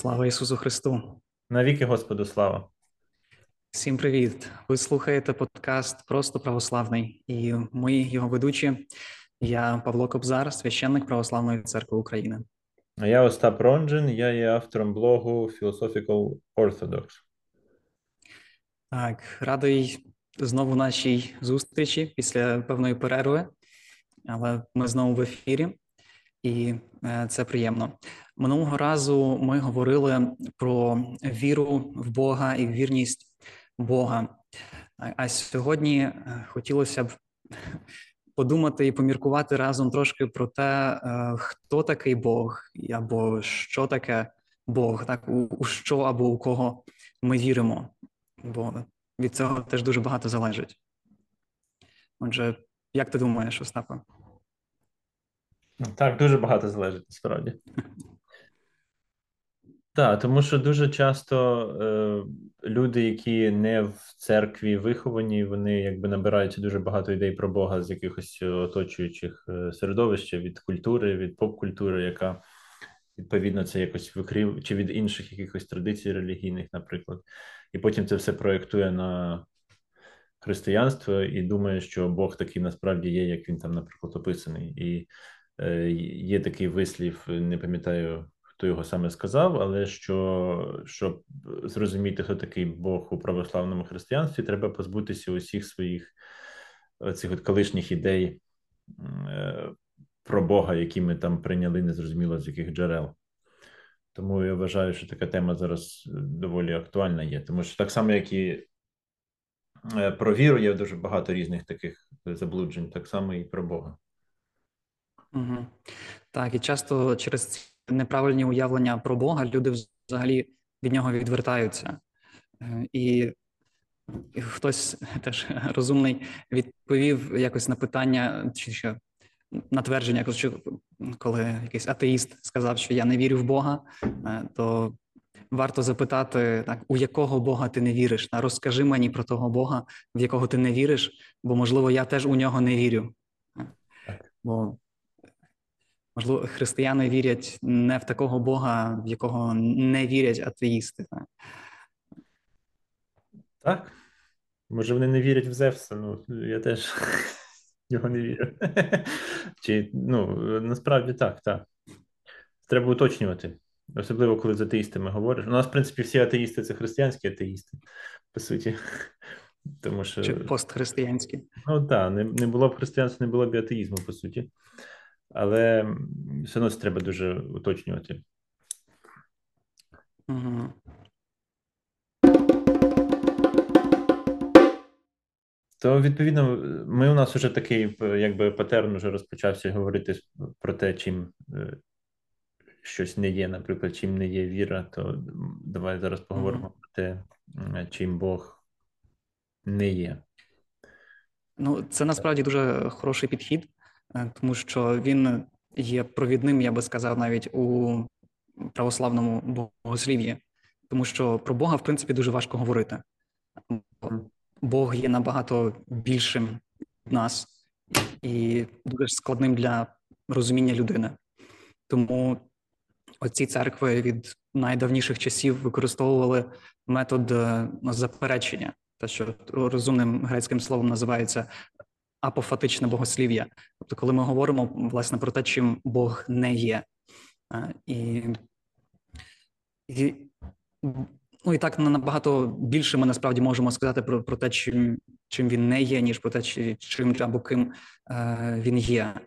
Слава Ісусу Христу! Навіки Господу слава! Всім привіт! Ви слухаєте подкаст «Просто православний» і ми його ведучі. Я Павло Кобзар, священник Православної Церкви України. А я Остап Ронджин, я є автором блогу Philosophical Orthodox. Так, радий знову нашій зустрічі після певної перерви, але ми знову в ефірі. І це приємно. Минулого разу ми говорили про віру в Бога і вірність Бога. А сьогодні хотілося б подумати і поміркувати разом трошки про те, хто такий Бог, або що таке Бог, так, у що або у кого ми віримо. Бо від цього теж дуже багато залежить. Отже, як ти думаєш, Остапе? Так, дуже багато залежить, насправді. Так, тому що дуже часто люди, які не в церкві виховані, вони якби набирають дуже багато ідей про Бога з якихось оточуючих середовищ, від культури, від поп-культури, яка, відповідно, це якось викрив, чи від інших якихось традицій релігійних, наприклад. І потім це все проєктує на християнство і думає, що Бог такий насправді є, як він там, наприклад, описаний. І є такий вислів, не пам'ятаю, хто його саме сказав, але що, щоб зрозуміти, хто такий Бог у православному християнстві, треба позбутися усіх своїх цих от колишніх ідей про Бога, які ми там прийняли незрозуміло з яких джерел. Тому я вважаю, що така тема зараз доволі актуальна є. Тому що так само, як і про віру, є дуже багато різних таких заблуджень, так само і про Бога. Угу. Так, і часто через неправильні уявлення про Бога люди взагалі від нього відвертаються. І хтось теж розумний відповів якось на питання, чи що, на твердження, коли якийсь атеїст сказав, що я не вірю в Бога, то варто запитати, так, у якого Бога ти не віриш? Розкажи мені про того Бога, в якого ти не віриш, бо, можливо, я теж у нього не вірю. Бо можливо, християни вірять не в такого Бога, в якого не вірять атеїсти. Так? Може, вони не вірять в Зевса? Ну, я теж його не вірю. Чи, ну, насправді так. Треба уточнювати. Особливо, коли з атеїстами говориш. У нас, в принципі, всі атеїсти – це християнські атеїсти, по суті. Тому що... Чи постхристиянські. Ну, так. Не було б християнства, не було б атеїзму, по суті. Але все одно це треба дуже уточнювати. Угу. То, відповідно, у нас вже такий, якби, патерн вже розпочався говорити про те, чим щось не є, наприклад, чим не є віра, то давай зараз поговоримо про те, чим Бог не є. Ну, це насправді дуже хороший підхід. Тому що він є провідним, я би сказав, навіть у православному богослів'ї. Тому що про Бога, в принципі, дуже важко говорити. Бог є набагато більшим від нас і дуже складним для розуміння людини. Тому оці церкви від найдавніших часів використовували метод заперечення, те, що розумним грецьким словом називається апофатичне богослів'я. Тобто, коли ми говоримо, власне, про те, чим Бог не є. І так набагато більше ми, насправді, можемо сказати про те, чим він не є, ніж про те, чим або ким він є.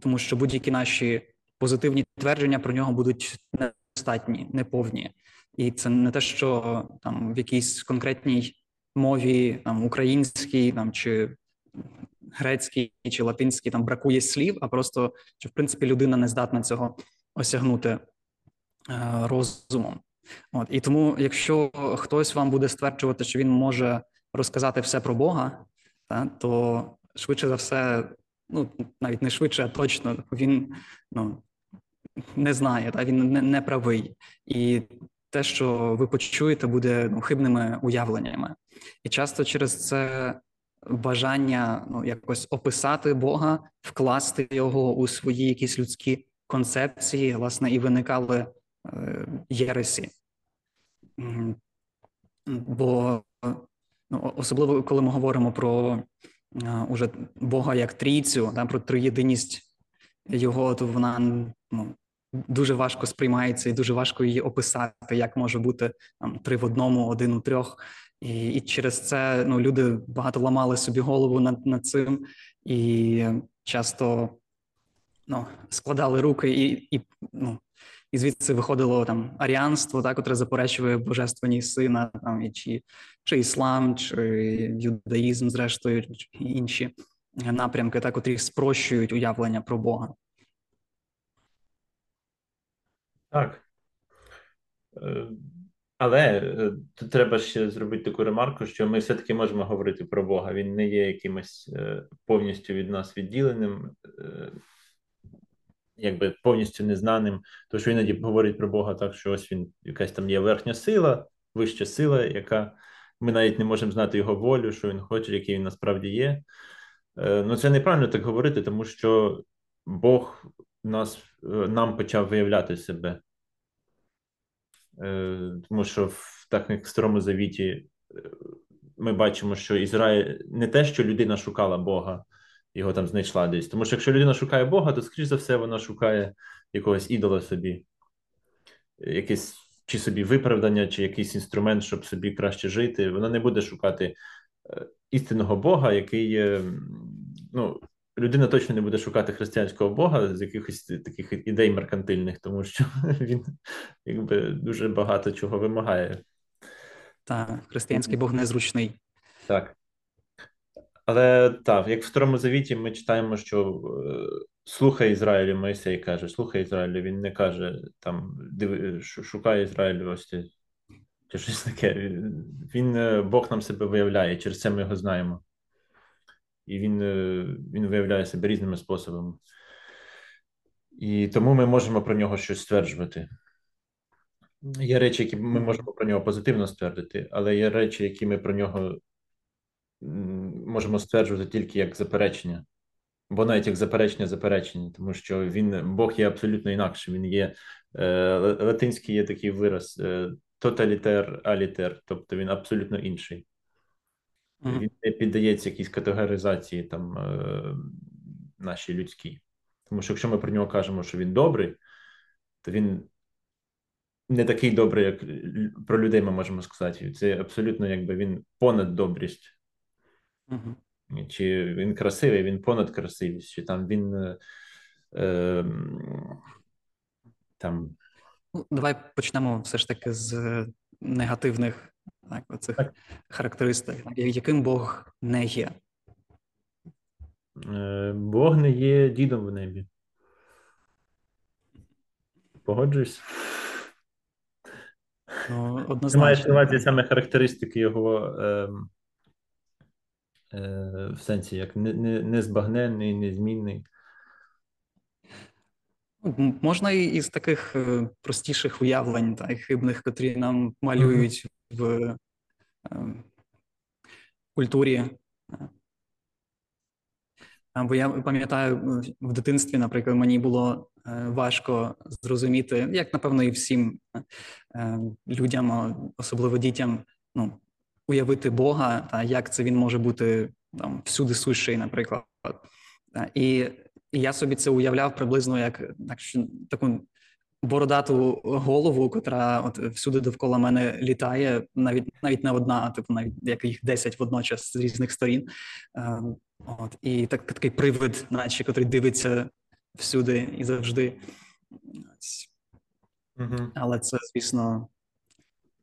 Тому що будь-які наші позитивні твердження про нього будуть недостатні, неповні. І це не те, що там в якійсь конкретній мові, там, українській, там, чи грецький чи латинський, там бракує слів, а просто, що, в принципі, людина не здатна цього осягнути розумом. От. І тому, якщо хтось вам буде стверджувати, що він може розказати все про Бога, то швидше за все, ну, навіть не швидше, а точно, він не знає, він не правий. І те, що ви почуєте, буде хибними уявленнями. І часто через це бажання якось описати Бога, вкласти його у свої якісь людські концепції, власне, і виникали єресі. Бо особливо, коли ми говоримо про уже Бога як трійцю, про триєдиність його, то вона дуже важко сприймається і дуже важко її описати, як може бути три в одному, один у трьох. І через це люди багато ламали собі голову над цим і часто складали руки, і звідси виходило аріанство, котре заперечує божественність сина, чи іслам, чи юдаїзм, зрештою, чи інші напрямки, котрі спрощують уявлення про Бога. Так. Але тут треба ще зробити таку ремарку, що ми все-таки можемо говорити про Бога. Він не є якимось повністю від нас відділеним, якби повністю незнаним. Тому що іноді говорять про Бога так, що ось він, якась там є верхня сила, вища сила, яка ми навіть не можемо знати його волю, що він хоче, який він насправді є. Ну це неправильно так говорити, тому що Бог нам почав виявляти себе. Тому що так як в Старому Завіті ми бачимо, що Ізраїль не те, що людина шукала Бога, його там знайшла десь. Тому що якщо людина шукає Бога, то, скоріш за все, вона шукає якогось ідола собі. Якесь чи собі виправдання, чи якийсь інструмент, щоб собі краще жити. Вона не буде шукати істинного Бога, який, людина точно не буде шукати християнського Бога з якихось таких ідей меркантильних, тому що він дуже багато чого вимагає. Так, християнський Бог незручний. Так. Але так, як в Старому Завіті ми читаємо, що слухай Ізраїлю, Мойсей каже, слухай Ізраїлю, він не каже, там, шукай Ізраїлю, ось ти щось таке. Бог нам себе виявляє, через це ми його знаємо. І він виявляє себе різними способами. І тому ми можемо про нього щось стверджувати. Є речі, які ми можемо про нього позитивно ствердити, але є речі, які ми про нього можемо стверджувати тільки як заперечення. Бо навіть як заперечення, тому що Бог є абсолютно інакшим. Він є, латинський є такий вираз, totaliter, aliter, тобто він абсолютно інший. Він не піддається якійсь категоризації там нашій людській. Тому що якщо ми про нього кажемо, що він добрий, то він не такий добрий, як про людей ми можемо сказати. Це абсолютно якби він понад добрість. Чи він красивий, він понад красивість, чи там він там... Давай почнемо все ж таки з негативних цих характеристик, яким Бог не є. Бог не є дідом в небі. Погоджуюсь? Ти маєш на увазі саме характеристики його в сенсі як незбагненний, незмінний. Можна і із таких простіших уявлень, хибних, котрі нам малюють в культурі. Бо я пам'ятаю, в дитинстві, наприклад, мені було важко зрозуміти, як, напевно, і всім людям, особливо дітям, уявити Бога, та як це він може бути там всюди сущий, наприклад. І я собі це уявляв приблизно як таку бородату голову, котра всюди довкола мене літає, навіть не одна, навіть як їх 10 водночас з різних сторін. І такий привид, наче, котрий дивиться всюди і завжди. Але це, звісно,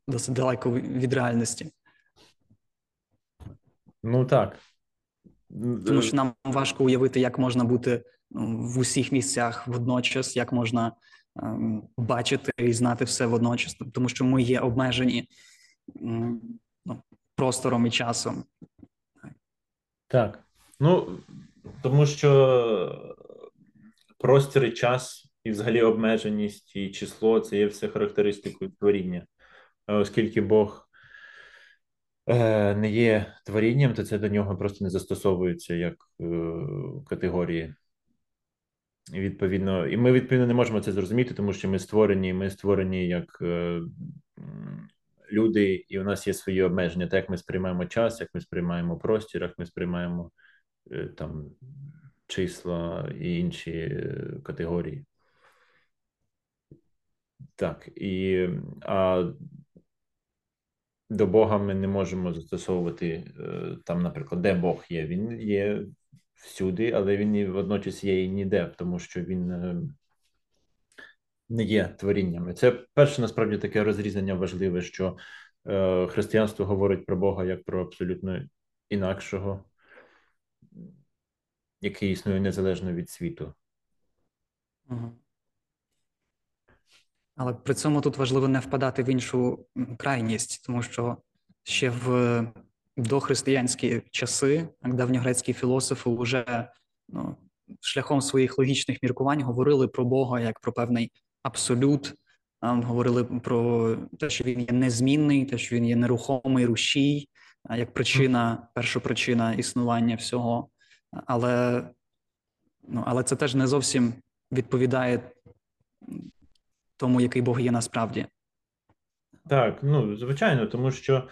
досить далеко від реальності. Ну так. Тому що нам важко уявити, як можна бути в усіх місцях водночас, як можна бачити і знати все водночас, тому що ми є обмежені простором і часом. Так. Тому що простір і час, і взагалі обмеженість, і число – це є все характеристикою творіння. Оскільки Бог не є творінням, то це до нього просто не застосовується як категорії. Відповідно, і ми відповідно не можемо це зрозуміти, тому що ми створені як люди, і у нас є свої обмеження. Так, як ми сприймаємо час, як ми сприймаємо простір, як ми сприймаємо там числа і інші категорії. Так, а до Бога ми не можемо застосовувати там, наприклад, де Бог є. Він є всюди, але він і водночас є і ніде, тому що він не є творінням. Це перше, насправді, таке розрізнення важливе, що християнство говорить про Бога як про абсолютно інакшого, який існує незалежно від світу. Угу. Але при цьому тут важливо не впадати в іншу крайність, тому що ще в дохристиянські часи давньогрецькі філософи вже шляхом своїх логічних міркувань говорили про Бога як про певний абсолют, говорили про те, що він є незмінний, те, що він є нерухомий, рушій, як причина, першопричина існування всього. Але це теж не зовсім відповідає тому, який Бог є насправді. Так, звичайно, тому що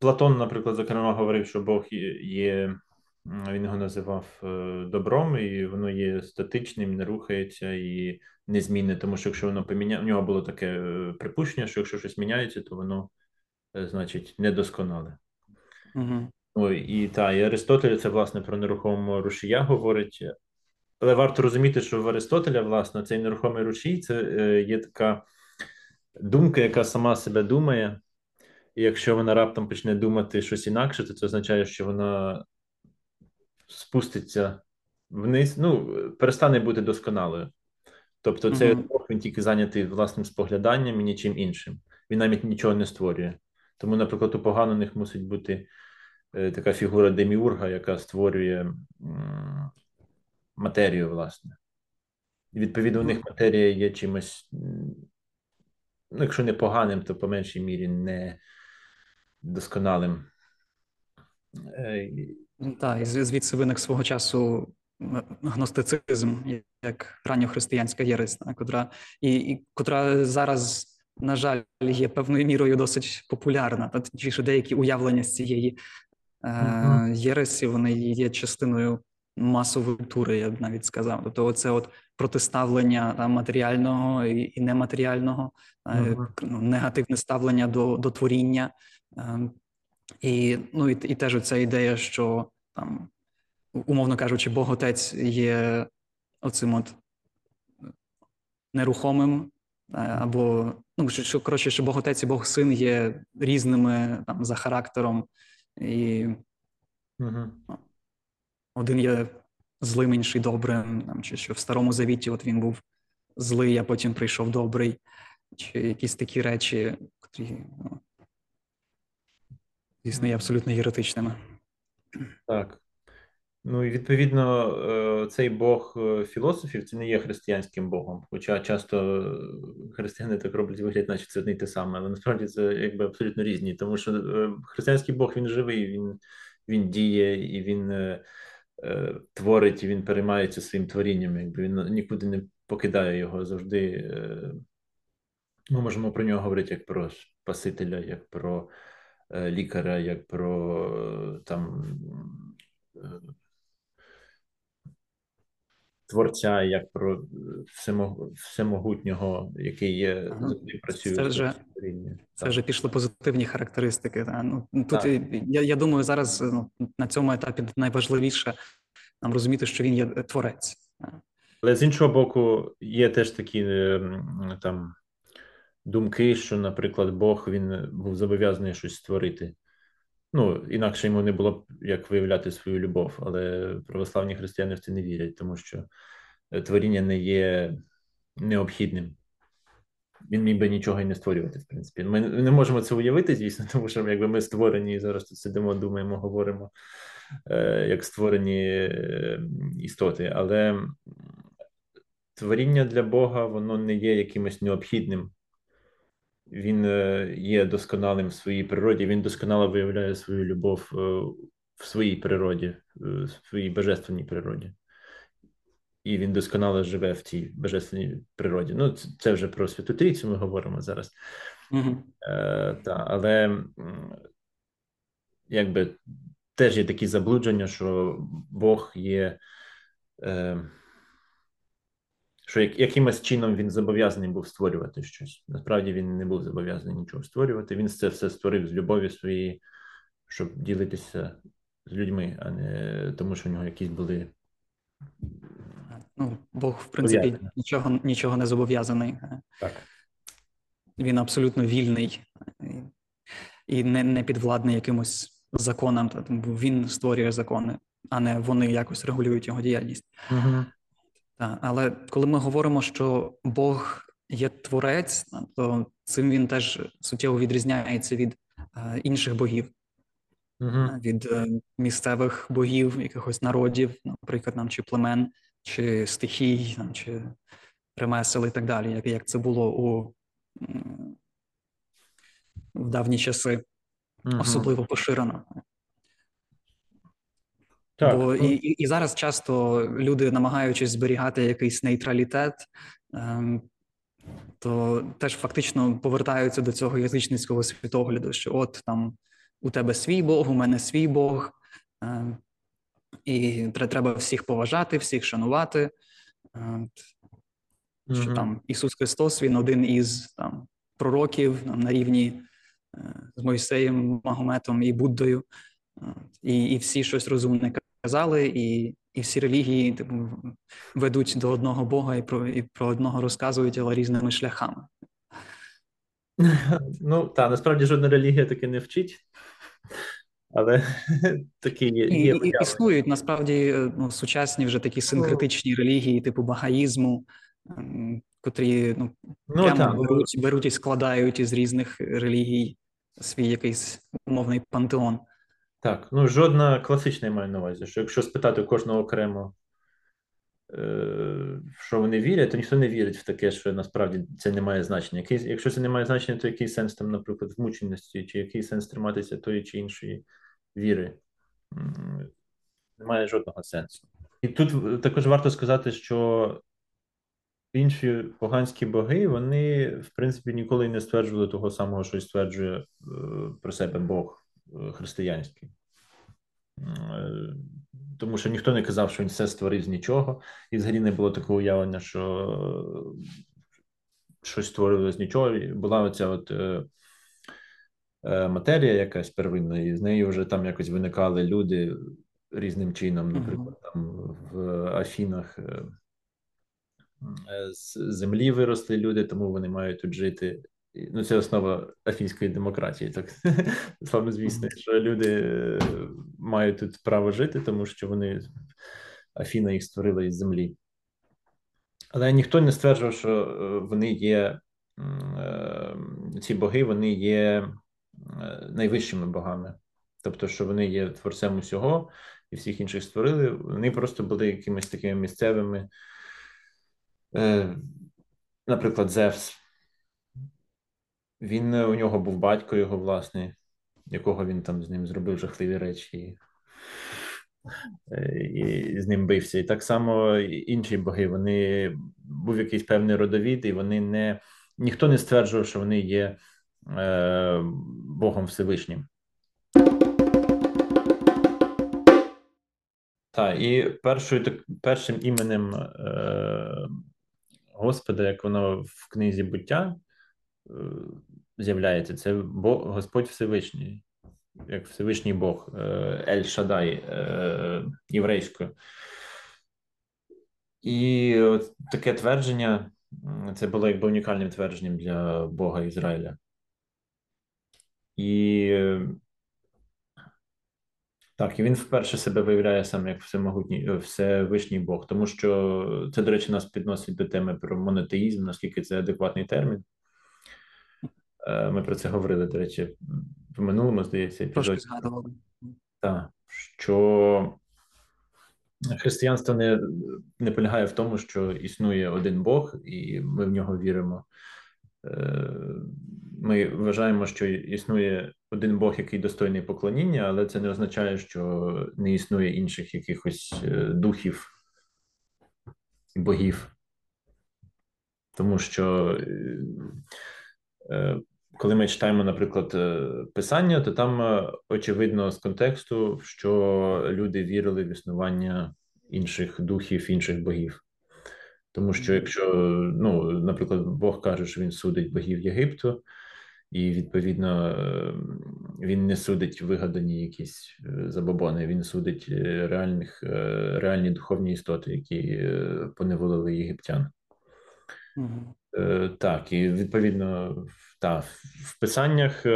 Платон, наприклад, зокрема, говорив, що Бог є, він його називав добром, і воно є статичним, не рухається і незмінне, тому що якщо воно поміняє, у нього було таке припущення, що якщо щось міняється, то воно, значить, недосконале. Угу. І Аристотель це, власне, про нерухому рушія говорить, але варто розуміти, що в Аристотеля, власне, цей нерухомий рушій, це є така думка, яка сама себе думає. І якщо вона раптом почне думати щось інакше, то це означає, що вона спуститься вниз, перестане бути досконалою. Тобто цей Бог, він тільки зайнятий власним спогляданням і нічим іншим. Він навіть нічого не створює. Тому, наприклад, у поганих мусить бути така фігура деміурга, яка створює матерію, власне. І, відповідно, у них матерія є чимось, якщо не поганим, то по меншій мірі не досконалим. Так, і звідси виник свого часу гностицизм, як ранньохристиянська єресь, котра зараз, на жаль, є певною мірою досить популярна. Тобто деякі уявлення з цієї єресі, вони є частиною масової культури, я б навіть сказав. Тобто це протиставлення матеріального і нематеріального, негативне ставлення до творіння. І теж ця ідея, що, умовно кажучи, Бог-Отець є оцим нерухомим, або, що Бог-Отець і Бог-Син є різними за характером. І один є злим, інший добрим, чи що в Старому Завіті він був злий, а потім прийшов добрий, чи якісь такі речі, які, звісно, є абсолютно єретичними. Так. І, відповідно, цей Бог філософів, це не є християнським Богом, хоча часто християни так роблять вигляд, наче це одне й те саме, але насправді це якби абсолютно різні, тому що християнський Бог, він живий, він діє, і він творить, і він переймається своїм творінням, якби він нікуди не покидає його, завжди ми можемо про нього говорити як про Спасителя, як про лікаря, як про творця, як про всемогутнього, який є, працює. Це вже пішли позитивні характеристики. Я думаю, зараз на цьому етапі найважливіше нам розуміти, що він є творець. Але з іншого боку, є теж такі думки, що, наприклад, Бог, він був зобов'язаний щось створити. Інакше йому не було б, як виявляти свою любов, але православні християни в це не вірять, тому що творіння не є необхідним. Він міг би нічого і не створювати, в принципі. Ми не можемо це уявити, звісно, тому що якби ми створені, і зараз тут сидимо, думаємо, говоримо, як створені істоти. Але творіння для Бога, воно не є якимось необхідним. Він є досконалим в своїй природі, він досконало виявляє свою любов в своїй природі, в своїй божественній природі. і він досконало живе в цій божественній природі. Ну, це вже про Святу Трійцю ми говоримо зараз. Mm-hmm. Але якби теж є такі заблудження, що Бог є, що якимось чином він зобов'язаний був створювати щось. Насправді він не був зобов'язаний нічого створювати. Він це все створив з любові своєї, щоб ділитися з людьми, а не тому, що в нього якісь були... Ну, Бог, в принципі, нічого не зобов'язаний. Так. Він абсолютно вільний і не підвладний якимось законам. Тому він створює закони, а не вони якось регулюють його діяльність. Угу. Так, але коли ми говоримо, що Бог є творець, то цим він теж суттєво відрізняється від інших богів. Угу. Від місцевих богів, якихось народів, наприклад, чи племен, чи стихій, чи ремесел і так далі, як це було в давні часи, угу, особливо поширено. Так. Бо і зараз часто люди, намагаючись зберігати якийсь нейтралітет, то теж фактично повертаються до цього язичницького світогляду, що от там у тебе свій Бог, у мене свій Бог, і треба всіх поважати, всіх шанувати, що там Ісус Христос, він один із там пророків, на рівні з Мойсеєм, Магометом і Буддою, і всі щось розумне казали, і всі релігії типу ведуть до одного Бога і про одного розказують, але різними шляхами. Ну, так, насправді жодна релігія таки не вчить, але такі є. І існують, насправді, сучасні вже такі синкретичні релігії, типу багаїзму, котрі прямо беруть і складають із різних релігій свій якийсь умовний пантеон. Так, жодна класична, я маю на увазі, що якщо спитати кожного окремо, що вони вірять, то ніхто не вірить в таке, що насправді це не має значення. Якщо це не має значення, то який сенс там, наприклад, вмученості, чи який сенс триматися тої чи іншої віри? Немає жодного сенсу. І тут також варто сказати, що інші поганські боги, вони, в принципі, ніколи не стверджували того самого, що й стверджує про себе Бог християнський. Тому що ніхто не казав, що він все створив з нічого, і взагалі не було такого уявлення, що щось створювало з нічого. Була оця матерія якась первинна, і з неї вже там якось виникали люди різним чином, наприклад, там в Афінах з землі виросли люди, тому вони мають тут жити. Ну, це основа афінської демократії, так славно звісно, що люди мають тут право жити, тому що Афіна їх створила із землі. Але ніхто не стверджував, що вони є, ці боги, вони є найвищими богами. Тобто, що вони є творцем усього і всіх інших створили, вони просто були якимись такими місцевими, наприклад, Зевс. У нього був батько його власний, якого він там з ним зробив жахливі речі і з ним бився. І так само інші боги, був якийсь певний родовід, і ніхто не стверджував, що вони є Богом Всевишнім. Так, і першим іменем Господа, як воно в книзі «Буття», з'являється, це Господь Всевишній, як Всевишній Бог, Ель-Шадай єврейською. І от таке твердження, це було якби унікальним твердженням для Бога Ізраїля. І він вперше себе виявляє саме як Всевишній Бог, тому що це, до речі, нас підносить до теми про монотеїзм, наскільки це адекватний термін. Ми про це говорили, до речі, в минулому, здається, епізоді. Так, що християнство не полягає в тому, що існує один Бог, і ми в нього віримо. Ми вважаємо, що існує один Бог, який достойний поклоніння, але це не означає, що не існує інших якихось духів, богів. Тому що коли ми читаємо, наприклад, Писання, то там очевидно з контексту, що люди вірили в існування інших духів, інших богів. Тому що якщо, ну, наприклад, Бог каже, що він судить богів Єгипту, і, відповідно, він не судить вигадані якісь забобони, він судить реальні духовні істоти, які поневолили єгиптян. Так, і, відповідно, в Писаннях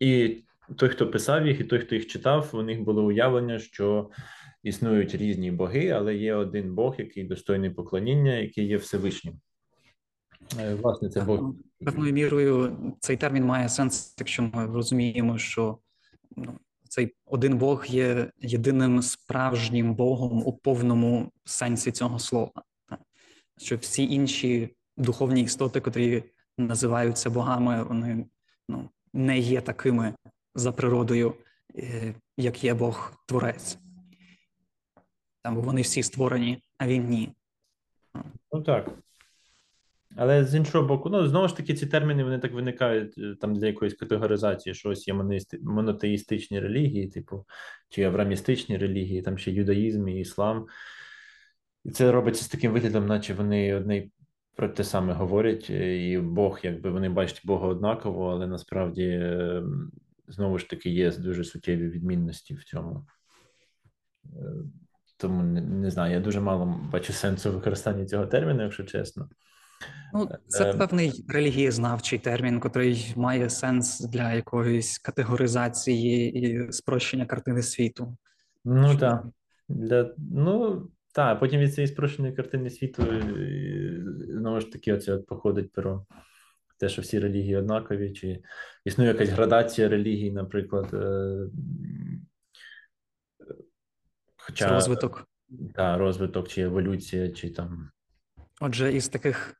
і той, хто писав їх, і той, хто їх читав, у них було уявлення, що існують різні боги, але є один Бог, який достойний поклоніння, який є Всевишнім. Власне, це Бог. Певною мірою цей термін має сенс, якщо ми розуміємо, що цей один Бог є єдиним справжнім Богом у повному сенсі цього слова. Що всі інші духовні істоти, котрі називаються богами, вони не є такими за природою, як є Бог-творець. Там вони всі створені, а він ні. Ну так. Але з іншого боку, знову ж таки, ці терміни, вони так виникають там для якоїсь категоризації, що ось є монотеїстичні релігії, типу, чи авраамістичні релігії, там ще юдаїзм і іслам. І це робиться з таким виглядом, наче вони одне про те саме говорять, і Бог, якби вони бачать Бога однаково, але насправді, знову ж таки, є дуже суттєві відмінності в цьому. Тому, не знаю, я дуже мало бачу сенсу використання цього терміну, якщо чесно. Це певний релігієзнавчий термін, який має сенс для якоїсь категоризації і спрощення картини світу. Ну так. Так, потім від цієї спрощеної картини світу, знову ж таки, оце походить про те, що всі релігії однакові, чи існує якась градація релігій, наприклад. Хоча, розвиток. Так, розвиток, чи еволюція, чи там. Отже, із таких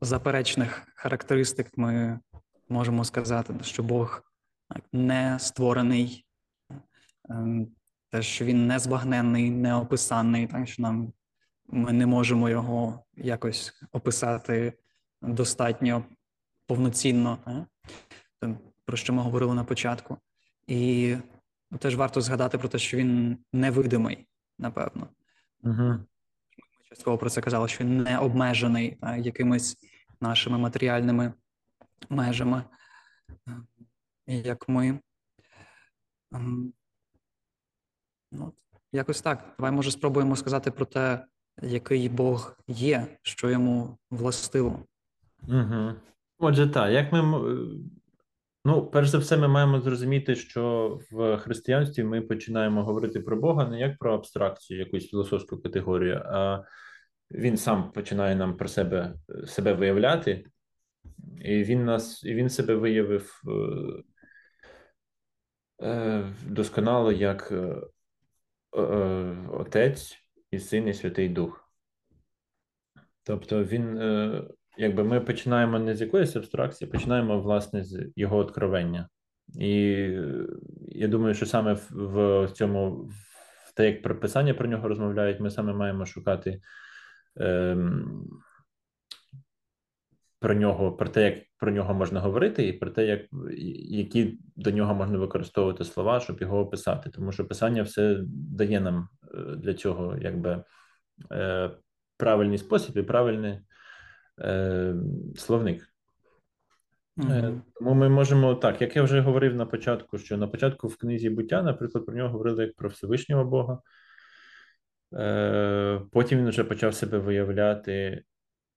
заперечних характеристик ми можемо сказати, що Бог не створений, те, що він не збагненний, не описаний, так що ми не можемо його якось описати достатньо повноцінно, про що ми говорили на початку. І теж варто згадати про те, що він невидимий, напевно. Угу. Частково про це казали, що він не обмежений якимись нашими матеріальними межами, як ми. Якось так. Давай, може, спробуємо сказати про те, який Бог є, що йому властиво. Угу. Отже, так, як ми... перш за все, ми маємо зрозуміти, що в християнстві ми починаємо говорити про Бога не як про абстракцію, якусь філософську категорію, а він сам починає нам про себе виявляти, і він себе виявив досконало як Отець і Син, і Святий Дух. Тобто він... Якби ми починаємо не з якоїсь абстракції, починаємо, власне, з його откровення. І я думаю, що саме в цьому, в те, як про Писання про нього розмовляють, ми саме маємо шукати про нього, про те, як про нього можна говорити, і про те, які до нього можна використовувати слова, щоб його описати. Тому що Писання все дає нам для цього, якби, правильний спосіб і правильний словник. Тому ми можемо, так, як я вже говорив на початку, що на початку в книзі «Буття», наприклад, про нього говорили як про Всевишнього Бога. Потім він вже почав себе виявляти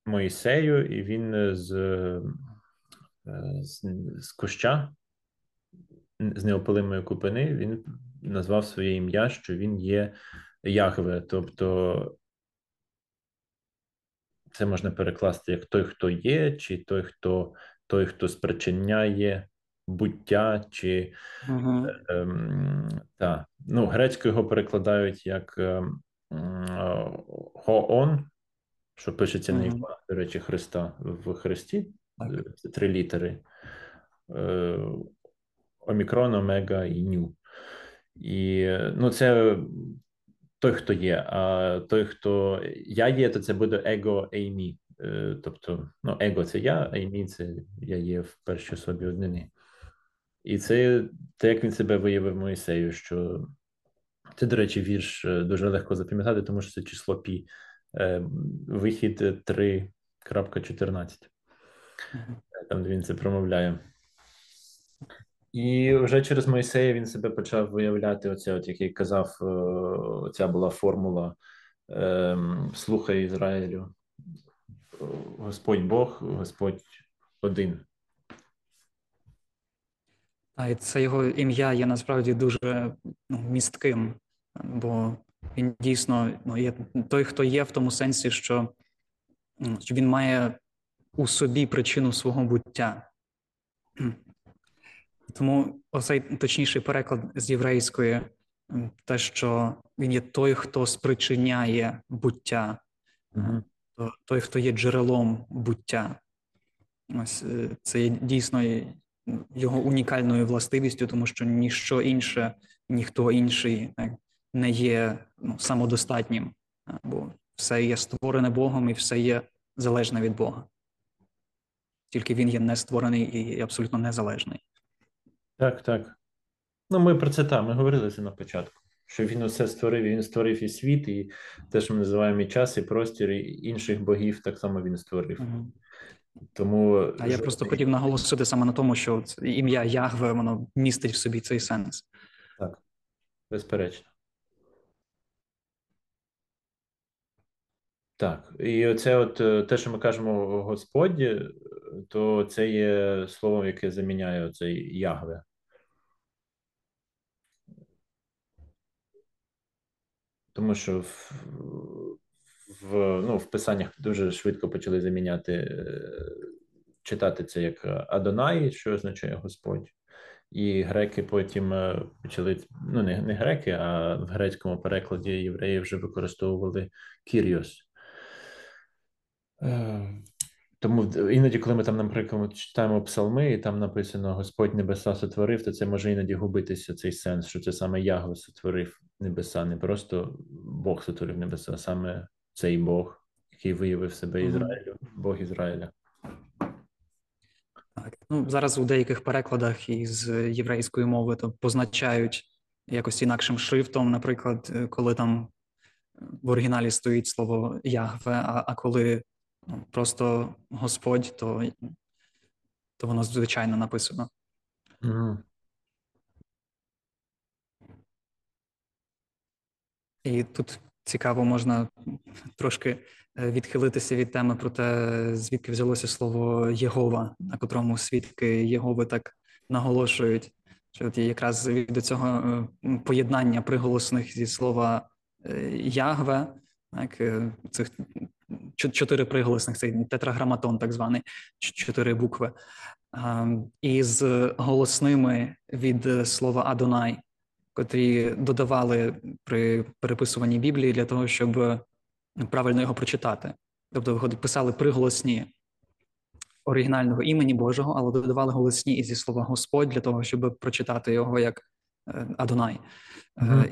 Мойсею, і він з куща, з неопалимої купини, він назвав своє ім'я, що він є Яхве, тобто це можна перекласти як той, хто є, чи той, хто спричиняє буття, чи грецькою його перекладають як Гоон, що пишеться на іконах, до речі, Христа в Христі. Це 3 літери: Омікрон, Омега і Ню. І це той, хто є. А той, хто я є, то це буде его Еймі. Тобто, ну, его – це я, Еймі – це я є в першій особі однини. І це те, як він себе виявив Моїсею, що це, до речі, вірш дуже легко запам'ятати, тому що це число пі, вихід 3.14, там, де він це промовляє. І вже через Мойсея він себе почав виявляти, оце, от, як я казав, оця була формула «Слухай, Ізраїлю, Господь Бог, Господь один». А і це його ім'я є насправді дуже містким, бо він дійсно є той, хто є в тому сенсі, що він має у собі причину свого буття. Тому оцей точніший переклад з єврейської, те, що він є той, хто спричиняє буття, той, хто є джерелом буття. Ось це є дійсно його унікальною властивістю, тому що ніщо інше, ніхто інший не є самодостатнім, бо все є створене Богом і все є залежне від Бога. Тільки він є не створений і абсолютно незалежний. Так, так. Ну, ми про це ми говорили це на початку, що він усе створив, він створив і світ, і те, що ми називаємо і час, і простір, і інших богів, так само він створив. Угу. Тому... А я просто хотів наголосити саме на тому, що ім'я Яхве, воно містить в собі цей сенс. Так, безперечно. Так, і оце от те, що ми кажемо Господь, то це є слово, яке заміняє оцей Ягве. Тому що в писаннях дуже швидко почали заміняти, читати це як Адонай, що означає Господь. І греки потім почали, не греки, а в грецькому перекладі євреї вже використовували Кіріос. Тому іноді, коли ми там, наприклад, читаємо псалми, і там написано «Господь небеса сотворив», то це може іноді губитися цей сенс, що це саме Ягве сотворив небеса, не просто Бог сотворив небеса, а саме цей Бог, який виявив себе Ізраїлю, Бог Ізраїля. Так. Зараз у деяких перекладах із єврейської мови то позначають якось інакшим шрифтом, наприклад, коли там в оригіналі стоїть слово Ягве, а коли просто Господь, то воно звичайно написано. І тут цікаво, можна трошки відхилитися від теми про те, звідки взялося слово Єгова, на котрому свідки Єгови так наголошують, що от якраз від цього поєднання приголосних зі слова Ягве, так, цих 4 приголосних, цей тетраграматон так званий, 4 букви, і з голосними від слова Адонай, котрі додавали при переписуванні Біблії для того, щоб правильно його прочитати. Тобто писали приголосні оригінального імені Божого, але додавали голосні і зі слова Господь для того, щоб прочитати його як Адонай.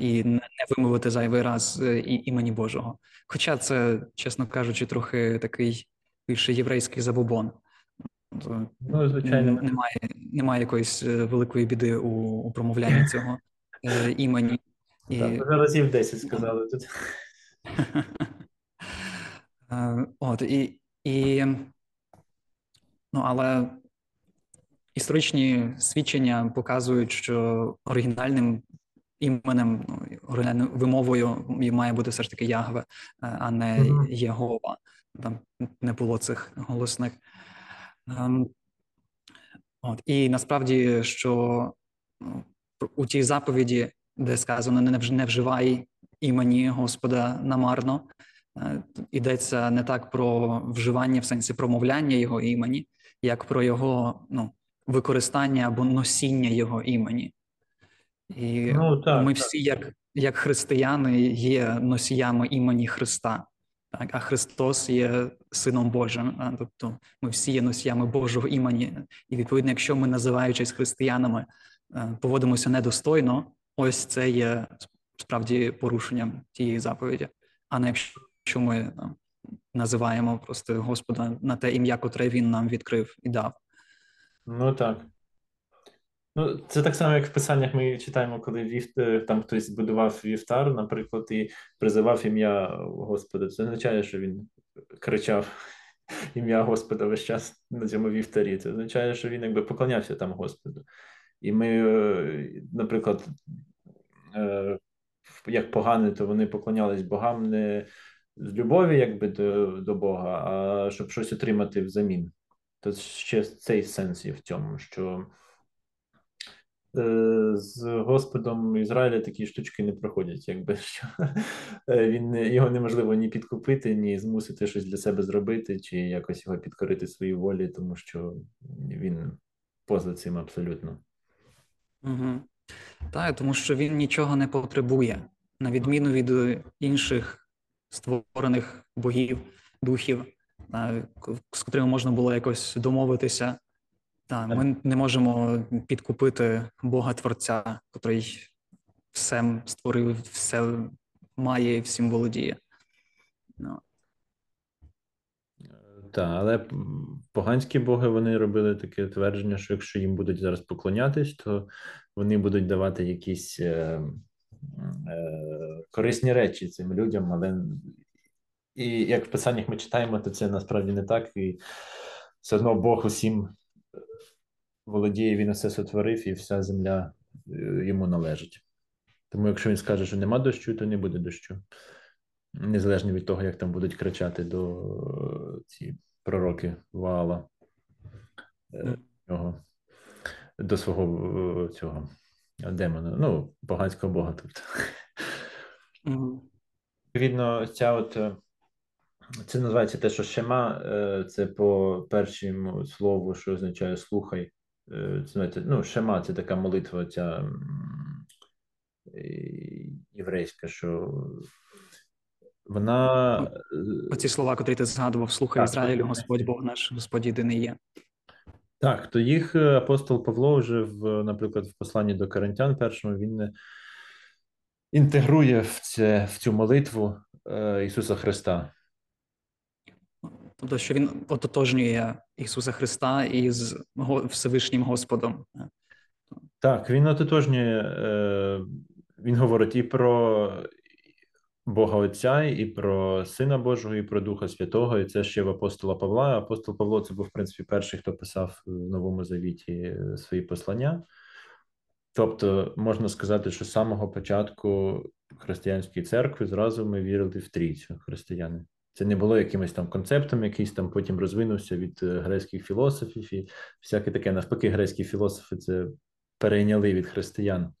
І не вимовити зайвий раз імені Божого. Хоча це, чесно кажучи, трохи такий більше єврейський забобон. Звичайно. Немає якоїсь великої біди у промовлянні цього імені. Разів 10 сказали тут. Але історичні свідчення показують, що оригінальним іменем, оригінальною вимовою має бути все ж таки Ягве, а не Єгова. Там не було цих голосних. І насправді, що у тій заповіді, де сказано «не вживай імені Господа намарно», йдеться не так про вживання в сенсі промовляння його імені, як про його використання або носіння його імені. І ми всі, як християни, є носіями імені Христа, так? А Христос є Сином Божим. Так? Тобто ми всі є носіями Божого імені. І, відповідно, якщо ми, називаючись християнами, поводимося недостойно, ось це є справді порушенням тієї заповіді, а не якщо ми там називаємо просто Господа на те ім'я, котре він нам відкрив і дав. Ну так. Ну, це так само, як в писаннях ми читаємо, коли там хтось будував вівтар, наприклад, і призивав ім'я Господа. Це не означає, що він кричав ім'я Господа весь час на цьому вівтарі. Це означає, що він якби поклонявся там Господу. І ми, наприклад, як погани, то вони поклонялись богам не з любові якби до Бога, а щоб щось отримати взамін. То ще цей сенс є в цьому, що з Господом Ізраїля такі штучки не проходять, якби що його неможливо ні підкупити, ні змусити щось для себе зробити, чи якось його підкорити своїй волі, тому що він поза цим абсолютно. Угу. Так, тому що він нічого не потребує, на відміну від інших створених богів, духів, з котрими можна було якось домовитися. Так, ми не можемо підкупити Бога-творця, котрий все створив, все має і всім володіє. No. Так, але поганські боги, вони робили таке твердження, що якщо їм будуть зараз поклонятись, то вони будуть давати якісь корисні речі цим людям, але і як в писаннях ми читаємо, то це насправді не так, і все одно Бог усім володіє, він усе сотворив, і вся земля йому належить. Тому якщо він скаже, що нема дощу, то не буде дощу. Незалежно від того, як там будуть кричати до ці пророки Ваала, до свого цього демона, ну, поганського бога. Тобто. Відповідно, це називається те, що шема, це по першому слову, що означає «слухай». Знаєте, ну, шема – це така молитва ця єврейська, що вона… Оці слова, котрі ти згадував, «Слухай, Ізраїлю, Господь Бог наш, Господь єдиний є». Так, то їх апостол Павло вже, наприклад, в посланні до Коринтян першому, він інтегрує в цю молитву Ісуса Христа. Тобто, що він ототожнює Ісуса Христа із Всевишнім Господом. Так, він ототожнює, він говорить і про Бога Отця, і про Сина Божого, і про Духа Святого, і це ще в апостола Павла. Апостол Павло – це був, в принципі, перший, хто писав в Новому Завіті свої послання. Тобто, можна сказати, що з самого початку християнської церкви зразу ми вірили в Трійцю, християни. Це не було якимось там концептом, якийсь там потім розвинувся від грецьких філософів і всяке таке. Навпаки, грецькі філософи це перейняли від християн.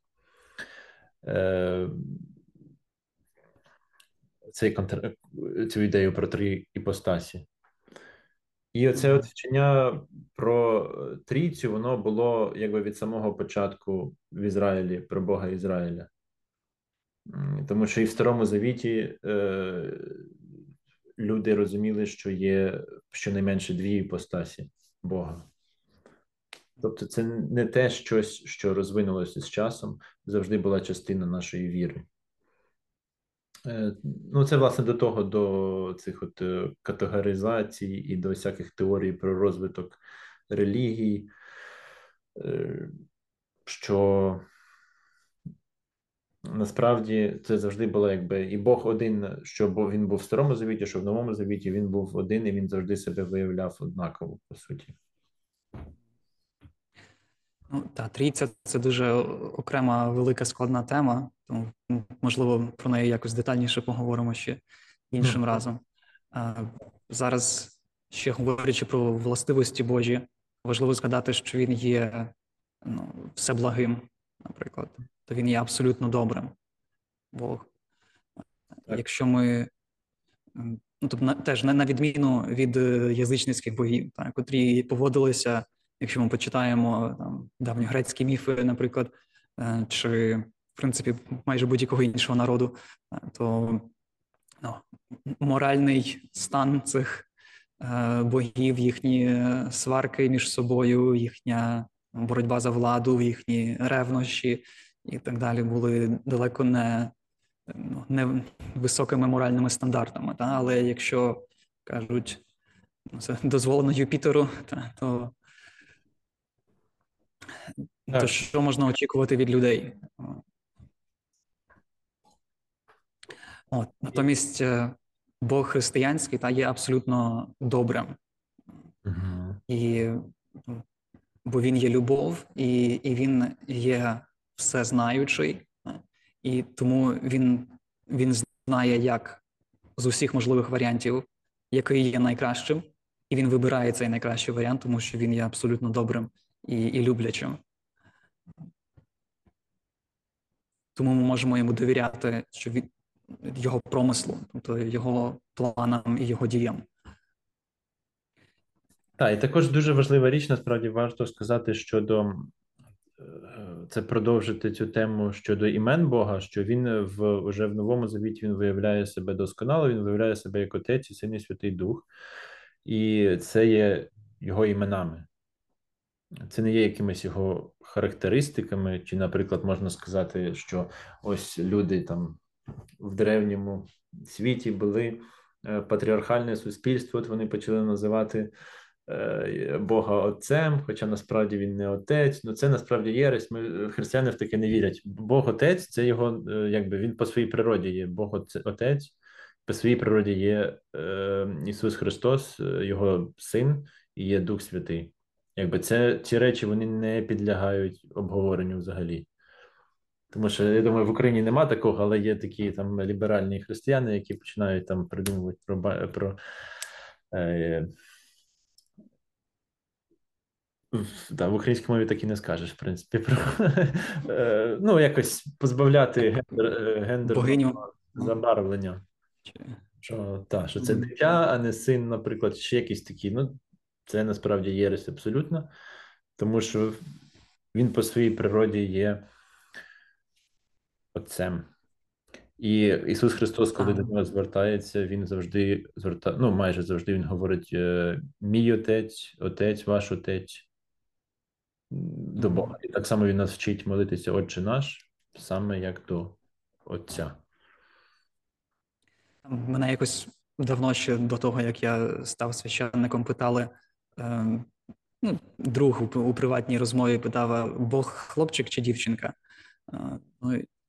Цю ідею про три іпостасі. І оце вчення про Трійцю, воно було якби від самого початку в Ізраїлі, про Бога Ізраїля. Тому що і в Старому Завіті люди розуміли, що є щонайменше дві іпостасі Бога. Тобто це не те щось, що розвинулося з часом, завжди була частина нашої віри. Ну, це, власне, до того, до цих от категоризацій і до всяких теорій про розвиток релігій, що насправді це завжди було якби і Бог один, що він був в Старому Завіті, що в Новому Завіті, він був один, і він завжди себе виявляв однаково, по суті. Ну, та Трійця – це дуже окрема, велика, складна тема. Тому, можливо, про неї якось детальніше поговоримо ще іншим разом. Зараз, ще говорячи про властивості Божі, важливо згадати, що він є всеблагим, наприклад. То він є абсолютно добрим, Бог. Так. Якщо ми, тобто, теж на відміну від язичницьких богів, так, котрі поводилися, якщо ми почитаємо там давньогрецькі міфи, наприклад, чи, в принципі, майже будь-якого іншого народу, то моральний стан цих богів, їхні сварки між собою, їхня боротьба за владу, їхні ревнощі і так далі були далеко не невисокими моральними стандартами. Та? Але якщо, кажуть, це дозволено Юпітеру, та, то що можна очікувати від людей? От, натомість Бог християнський та є абсолютно добрим. Uh-huh. Бо він є любов, і він є всезнаючий, і тому він знає, як з усіх можливих варіантів, який є найкращим, і він вибирає цей найкращий варіант, тому що він є абсолютно добрим і люблячим. Тому ми можемо йому довіряти, що від його промислу, тобто його планам і його діям. Так, і також дуже важлива річ, насправді, варто сказати щодо, це продовжити цю тему щодо імен Бога, що він вже в Новому Завіті він виявляє себе досконало, він виявляє себе як Отець і Син і Святий Дух, і це є його іменами. Це не є якимись його характеристиками, чи, наприклад, можна сказати, що ось люди там в древньому світі були патріархальне суспільство, от вони почали називати Бога Отцем, хоча насправді він не Отець. Ну це насправді єресь, християни в таке не вірять. Бог Отець, це його, якби він по своїй природі є Бог Отець, по своїй природі є Ісус Христос, його Син і є Дух Святий. Якби це, ці речі, вони не підлягають обговоренню взагалі. Тому що, я думаю, в Україні нема такого, але є такі там ліберальні християни, які починають там придумувати про в українській мові так і не скажеш, в принципі, про ну, якось позбавляти гендерного забарвлення. Що це дитя, а не син, наприклад, ще якісь такі. Ну, це насправді єресь абсолютно, тому що він по своїй природі є Отцем. І Ісус Христос, коли до нього звертається, він завжди звертає, ну майже завжди він говорить «Мій Отець, Отець, ваш Отець» до Бога. І так само він нас вчить молитися «Отче наш», саме як до Отця. Мене якось давно ще до того, як я став священником, питали, друг у приватній розмові питав, Бог хлопчик чи дівчинка?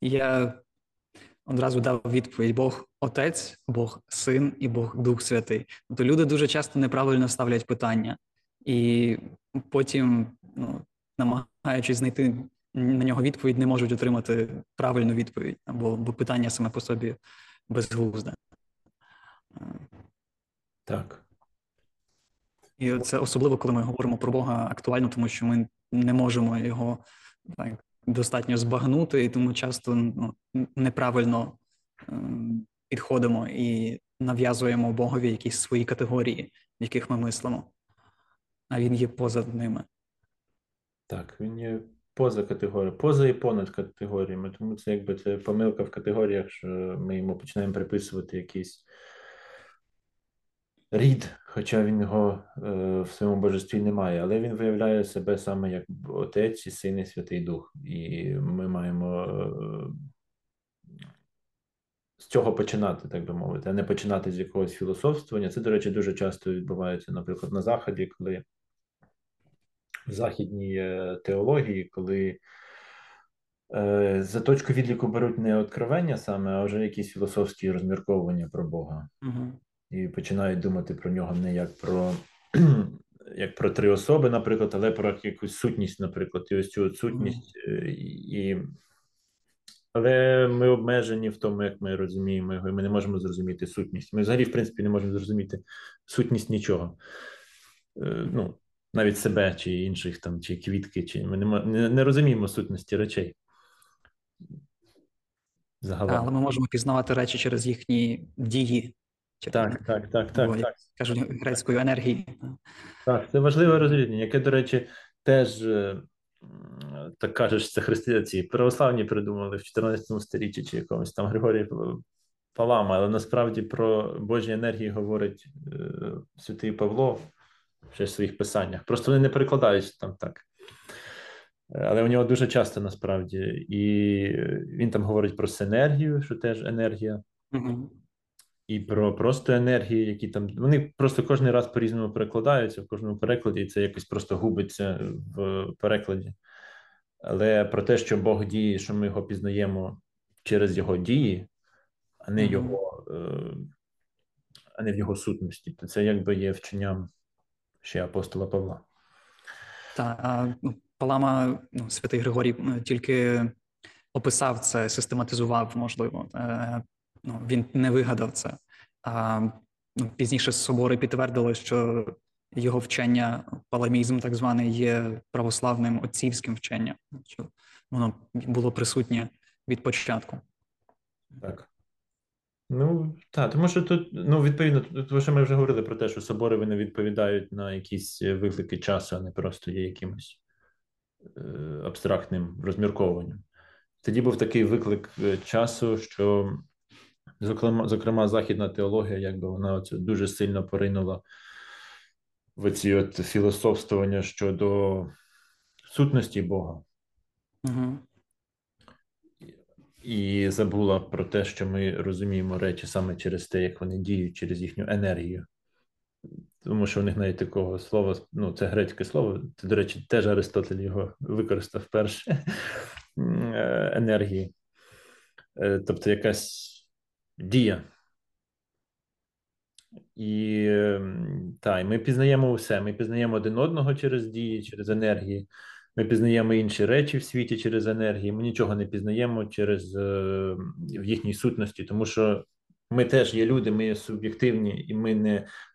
Я одразу дав відповідь: Бог Отець, Бог Син і Бог Дух Святий. Тобто люди дуже часто неправильно ставлять питання і потім, намагаючись знайти на нього відповідь, не можуть отримати правильну відповідь, бо питання саме по собі безглузде. Так. І це особливо, коли ми говоримо про Бога актуально, тому що ми не можемо його достатньо збагнути, і тому часто неправильно підходимо і нав'язуємо Богові якісь свої категорії, в яких ми мислимо. А він є поза ними. Так, він є поза категорією, поза і понад категоріями. Тому це якби це помилка в категоріях, що ми йому починаємо приписувати якийсь рід, хоча він його в своєму божестві немає, але він виявляє себе саме як Отець і Син і Святий Дух. І ми маємо з цього починати, так би мовити, а не починати з якогось філософствування. Це, до речі, дуже часто відбувається, наприклад, на Заході, коли в західній теології, коли за точку відліку беруть не откровення саме, а вже якісь філософські розмірковування про Бога. Угу. І починають думати про нього не як про три особи, наприклад, але про якусь сутність, наприклад, і ось цю сутність. Але ми обмежені в тому, як ми розуміємо його, і ми не можемо зрозуміти сутність. Ми взагалі, в принципі, не можемо зрозуміти сутність нічого. Навіть себе, чи інших, там, чи квітки, чи ми не розуміємо сутності речей. Загалом. Але ми можемо пізнавати речі через їхні дії. Так. Кажуть, грецькою енергією. Так, це важливе розрізнення, яке, до речі, теж, так кажеш, це християці православні придумали в 14 сторіччі чи якомусь, там Григорій Палама, але насправді про Божі енергії говорить святий Павло ще в своїх писаннях. Просто вони не перекладають там так. Але у нього дуже часто насправді. І він там говорить про синергію, що теж енергія. Mm-hmm. І про просто енергії, які там... Вони просто кожен раз по-різному перекладаються в кожному перекладі, і це якось просто губиться в перекладі. Але про те, що Бог діє, що ми його пізнаємо через його дії, а не його, а не в його сутності. То це якби є вченням ще апостола Павла. Та Палама, святий Григорій, тільки описав це, систематизував, можливо. Він не вигадав це. Пізніше собори підтвердили, що його вчення, паламізм так званий, є православним отцівським вченням. Воно було присутнє від початку. Так. Ну, так, тому що тут, відповідно, тому що ми вже говорили про те, що собори вони відповідають на якісь виклики часу, а не просто є якимось абстрактним розміркованням. Тоді був такий виклик часу, що, зокрема, західна теологія, якби вона оце дуже сильно поринула в ці от філософствування щодо сутності Бога. Угу. І забула про те, що ми розуміємо речі саме через те, як вони діють, через їхню енергію. Тому що в них навіть такого слова, це грецьке слово, це, до речі, теж Аристотель його використав вперше, енергії. Тобто якась дія. І ми пізнаємо усе. Ми пізнаємо один одного через дії, через енергії. Ми пізнаємо інші речі в світі через енергії. Ми нічого не пізнаємо через в їхній сутності, тому що ми теж є люди, ми є суб'єктивні, і ми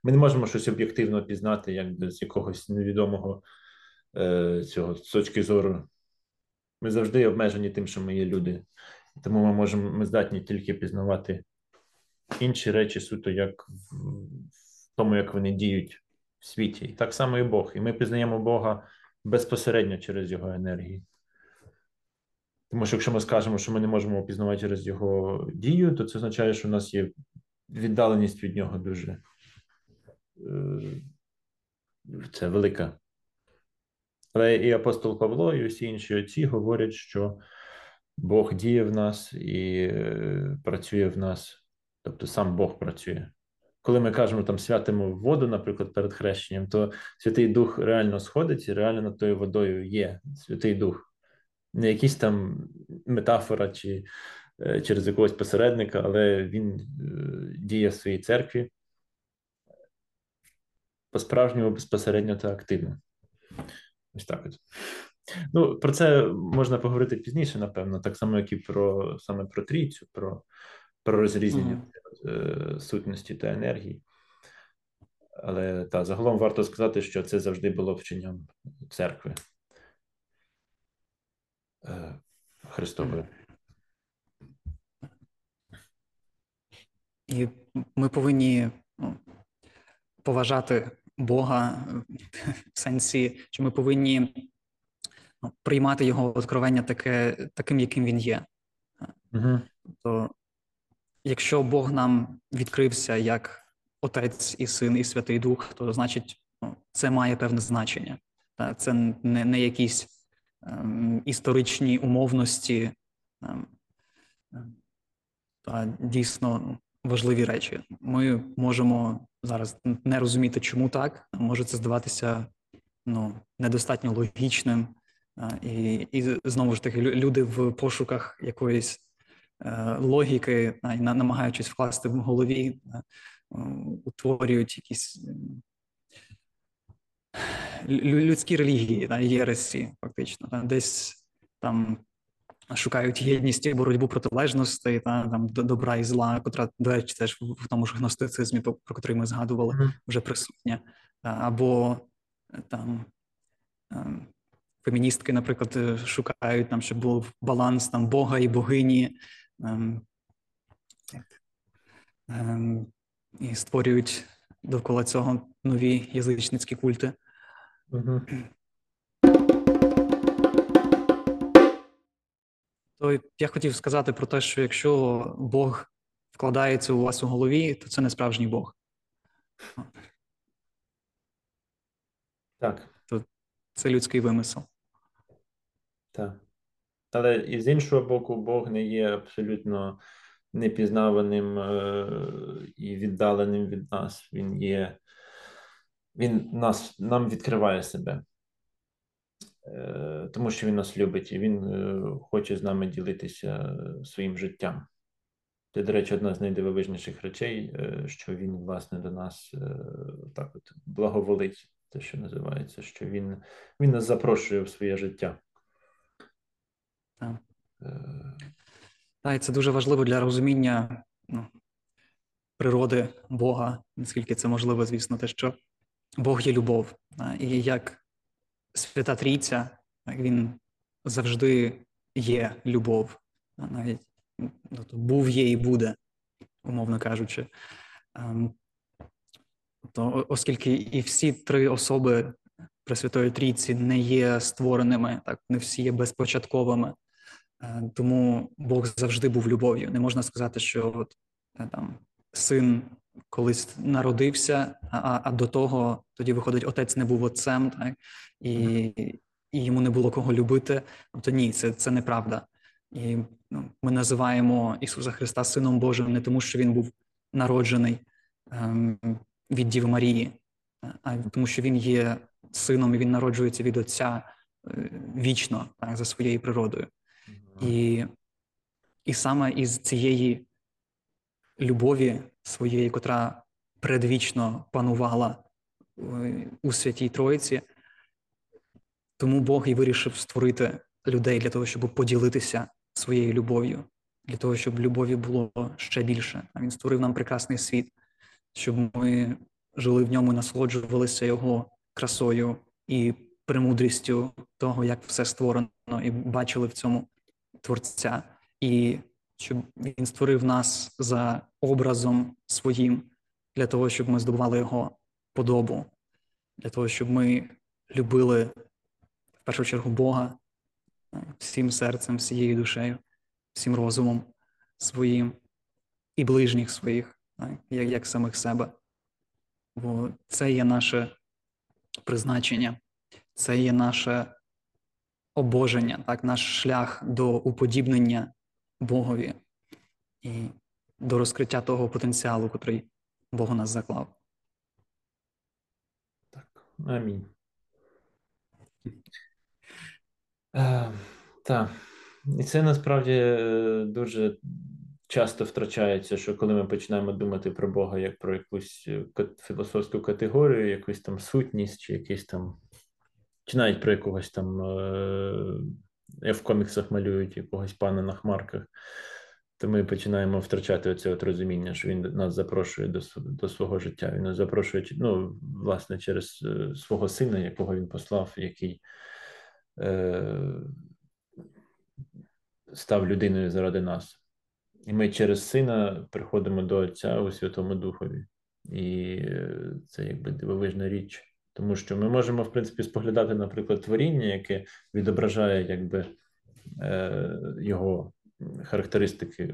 не можемо щось об'єктивно пізнати як з якогось невідомого цього з точки зору. Ми завжди обмежені тим, що ми є люди. Тому ми здатні тільки пізнавати інші речі суто як в тому, як вони діють в світі. І так само і Бог. І ми пізнаємо Бога безпосередньо через його енергії. Тому що якщо ми скажемо, що ми не можемо пізнавати через його дію, то це означає, що в нас є віддаленість від нього дуже це велика. Але і апостол Павло, і усі інші отці говорять, що Бог діє в нас і працює в нас. Тобто сам Бог працює. Коли ми кажемо, там, святимо воду, наприклад, перед хрещенням, то Святий Дух реально сходить і реально над тою водою є Святий Дух. Не якийсь там метафора чи через якогось посередника, але він діє в своїй церкві по-справжньому, безпосередньо та активно. Ось так от. Про це можна поговорити пізніше, напевно, так само, як і про трійцю, про розрізнення сутності та енергії. Але загалом варто сказати, що це завжди було вченням церкви Христової. І ми повинні поважати Бога в сенсі, що ми повинні приймати його откровення таким, яким він є. Угу. То, якщо Бог нам відкрився як Отець і Син і Святий Дух, то, значить, це має певне значення. Це не якісь історичні умовності, дійсно важливі речі. Ми можемо зараз не розуміти, чому так, може це здаватися недостатньо логічним. І знову ж таки, люди в пошуках якоїсь логіки, намагаючись вкласти в голові, утворюють якісь людські релігії, єресі, фактично. Десь там шукають єдність і боротьбу протилежностей, там добра і зла, котра, до речі, теж в тому ж гностицизмі, про котрий ми згадували, вже присутня. Або там... Феміністки, наприклад, шукають, щоб був баланс Бога і богині, і створюють довкола цього нові язичницькі культи. Угу. То я хотів сказати про те, що якщо Бог вкладається у вас у голові, то це не справжній Бог. Так. Це людський вимисел. Так. Але і з іншого боку, Бог не є абсолютно непізнаваним і віддаленим від нас. Він нам відкриває себе, тому що він нас любить і він хоче з нами ділитися своїм життям. Це, до речі, одна з найдивовижніших речей, що він, власне, до нас так от благоволить, те, що називається, що він нас запрошує в своє життя. Так, і це дуже важливо для розуміння природи Бога, наскільки це можливо, звісно, те, що Бог є любов. І як Свята Трійця, він завжди є любов, навіть був, є і буде, умовно кажучи. То, оскільки і всі три особи Пресвятої Трійці не є створеними, так, не всі є безпочатковими, тому Бог завжди був любов'ю. Не можна сказати, що син колись народився, а до того тоді, виходить, отець не був отцем, так, і йому не було кого любити. Тобто ні, це неправда. І ми називаємо Ісуса Христа Сином Божим не тому, що Він був народжений від Діви Марії, а тому, що Він є Сином і Він народжується від Отця вічно, так, за своєю природою. І саме із цієї любові своєї, котра предвічно панувала у Святій Троїці, тому Бог і вирішив створити людей для того, щоб поділитися своєю любов'ю, для того, щоб любові було ще більше. Він створив нам прекрасний світ, щоб ми жили в ньому, насолоджувалися його красою і премудрістю того, як все створено, і бачили в цьому Творця. І щоб він створив нас за образом своїм, для того, щоб ми здобували його подобу, для того, щоб ми любили, в першу чергу, Бога всім серцем, всією душею, всім розумом своїм і ближніх своїх, як самих себе. Бо це є наше призначення, це є наше обоження, так, наш шлях до уподібнення Богові і до розкриття того потенціалу, котрий Бог у нас заклав. Так, амінь. Так, і це насправді дуже часто втрачається, що коли ми починаємо думати про Бога як про якусь філософську категорію, якусь там сутність, чи якийсь там, чи навіть про якогось там, в коміксах малюють якогось пана на хмарках, то ми починаємо втрачати оце от розуміння, що він нас запрошує до свого життя, він нас запрошує, власне, через свого сина, якого він послав, який став людиною заради нас. І ми через Сина приходимо до Отця у Святому Духові. І це якби дивовижна річ. Тому що ми можемо, в принципі, споглядати, наприклад, творіння, яке відображає якби його характеристики,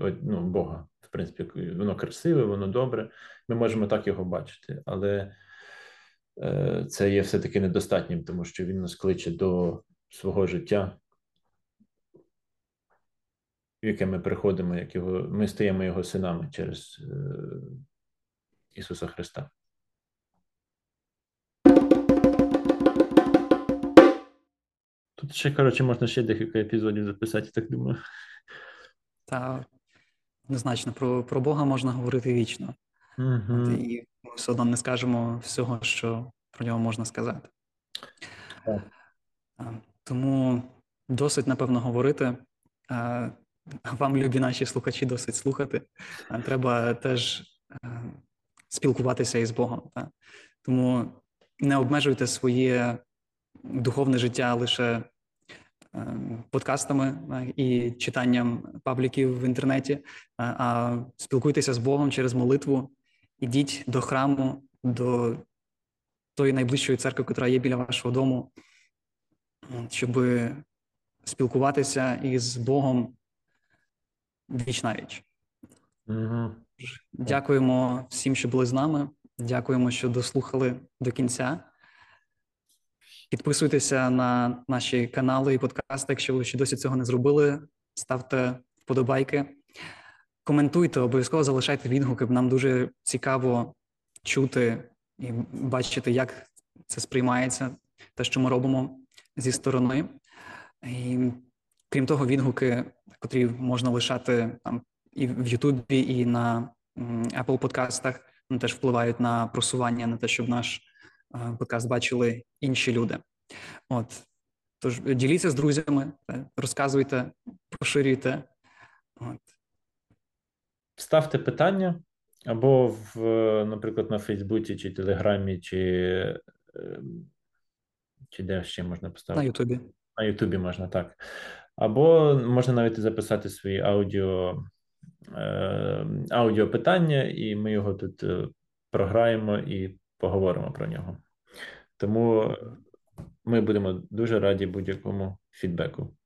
Бога. В принципі, воно красиве, воно добре. Ми можемо так його бачити, але це є все-таки недостатнім, тому що він нас кличе до свого життя, в яке ми приходимо, ми стаємо його синами через Ісуса Христа. Тут ще, можна ще декілька епізодів записати, так думаю. Так, однозначно, про Бога можна говорити вічно. Угу. І ми все одно не скажемо всього, що про нього можна сказати. Так. Тому досить, напевно, говорити. Вам, любі наші слухачі, досить слухати. Треба теж спілкуватися із Богом. Тому не обмежуйте своє духовне життя лише подкастами і читанням пабліків в інтернеті, а спілкуйтеся з Богом через молитву. Ідіть до храму, до тої найближчої церкви, яка є біля вашого дому, щоб спілкуватися із Богом віч на віч. Угу. Дякуємо всім, що були з нами. Дякуємо, що дослухали до кінця. Підписуйтеся на наші канали і подкасти, якщо ви ще досі цього не зробили. Ставте вподобайки. Коментуйте, обов'язково залишайте відгуки. Нам дуже цікаво чути і бачити, як це сприймається, те, що ми робимо зі сторони. І, крім того, відгуки, котрі можна лишати там і в Ютубі, і на Apple подкастах, вони теж впливають на просування, на те, щоб наш подкаст бачили інші люди. От. Тож діліться з друзями, розказуйте, поширюйте. От. Ставте питання або, наприклад, на Фейсбуці, чи Телеграмі, чи де ще можна поставити? На Ютубі. На Ютубі можна, так. Або можна навіть записати свої аудіо питання, і ми його тут програємо і поговоримо про нього. Тому ми будемо дуже раді будь-якому фідбеку.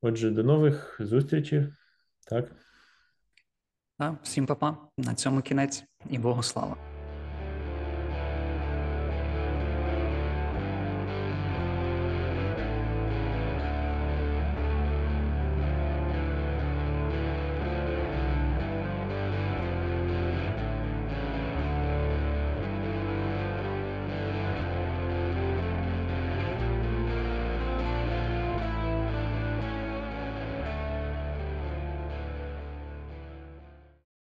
Отже, до нових зустрічей. Так. Всім па-па. На цьому кінець і Богу слава.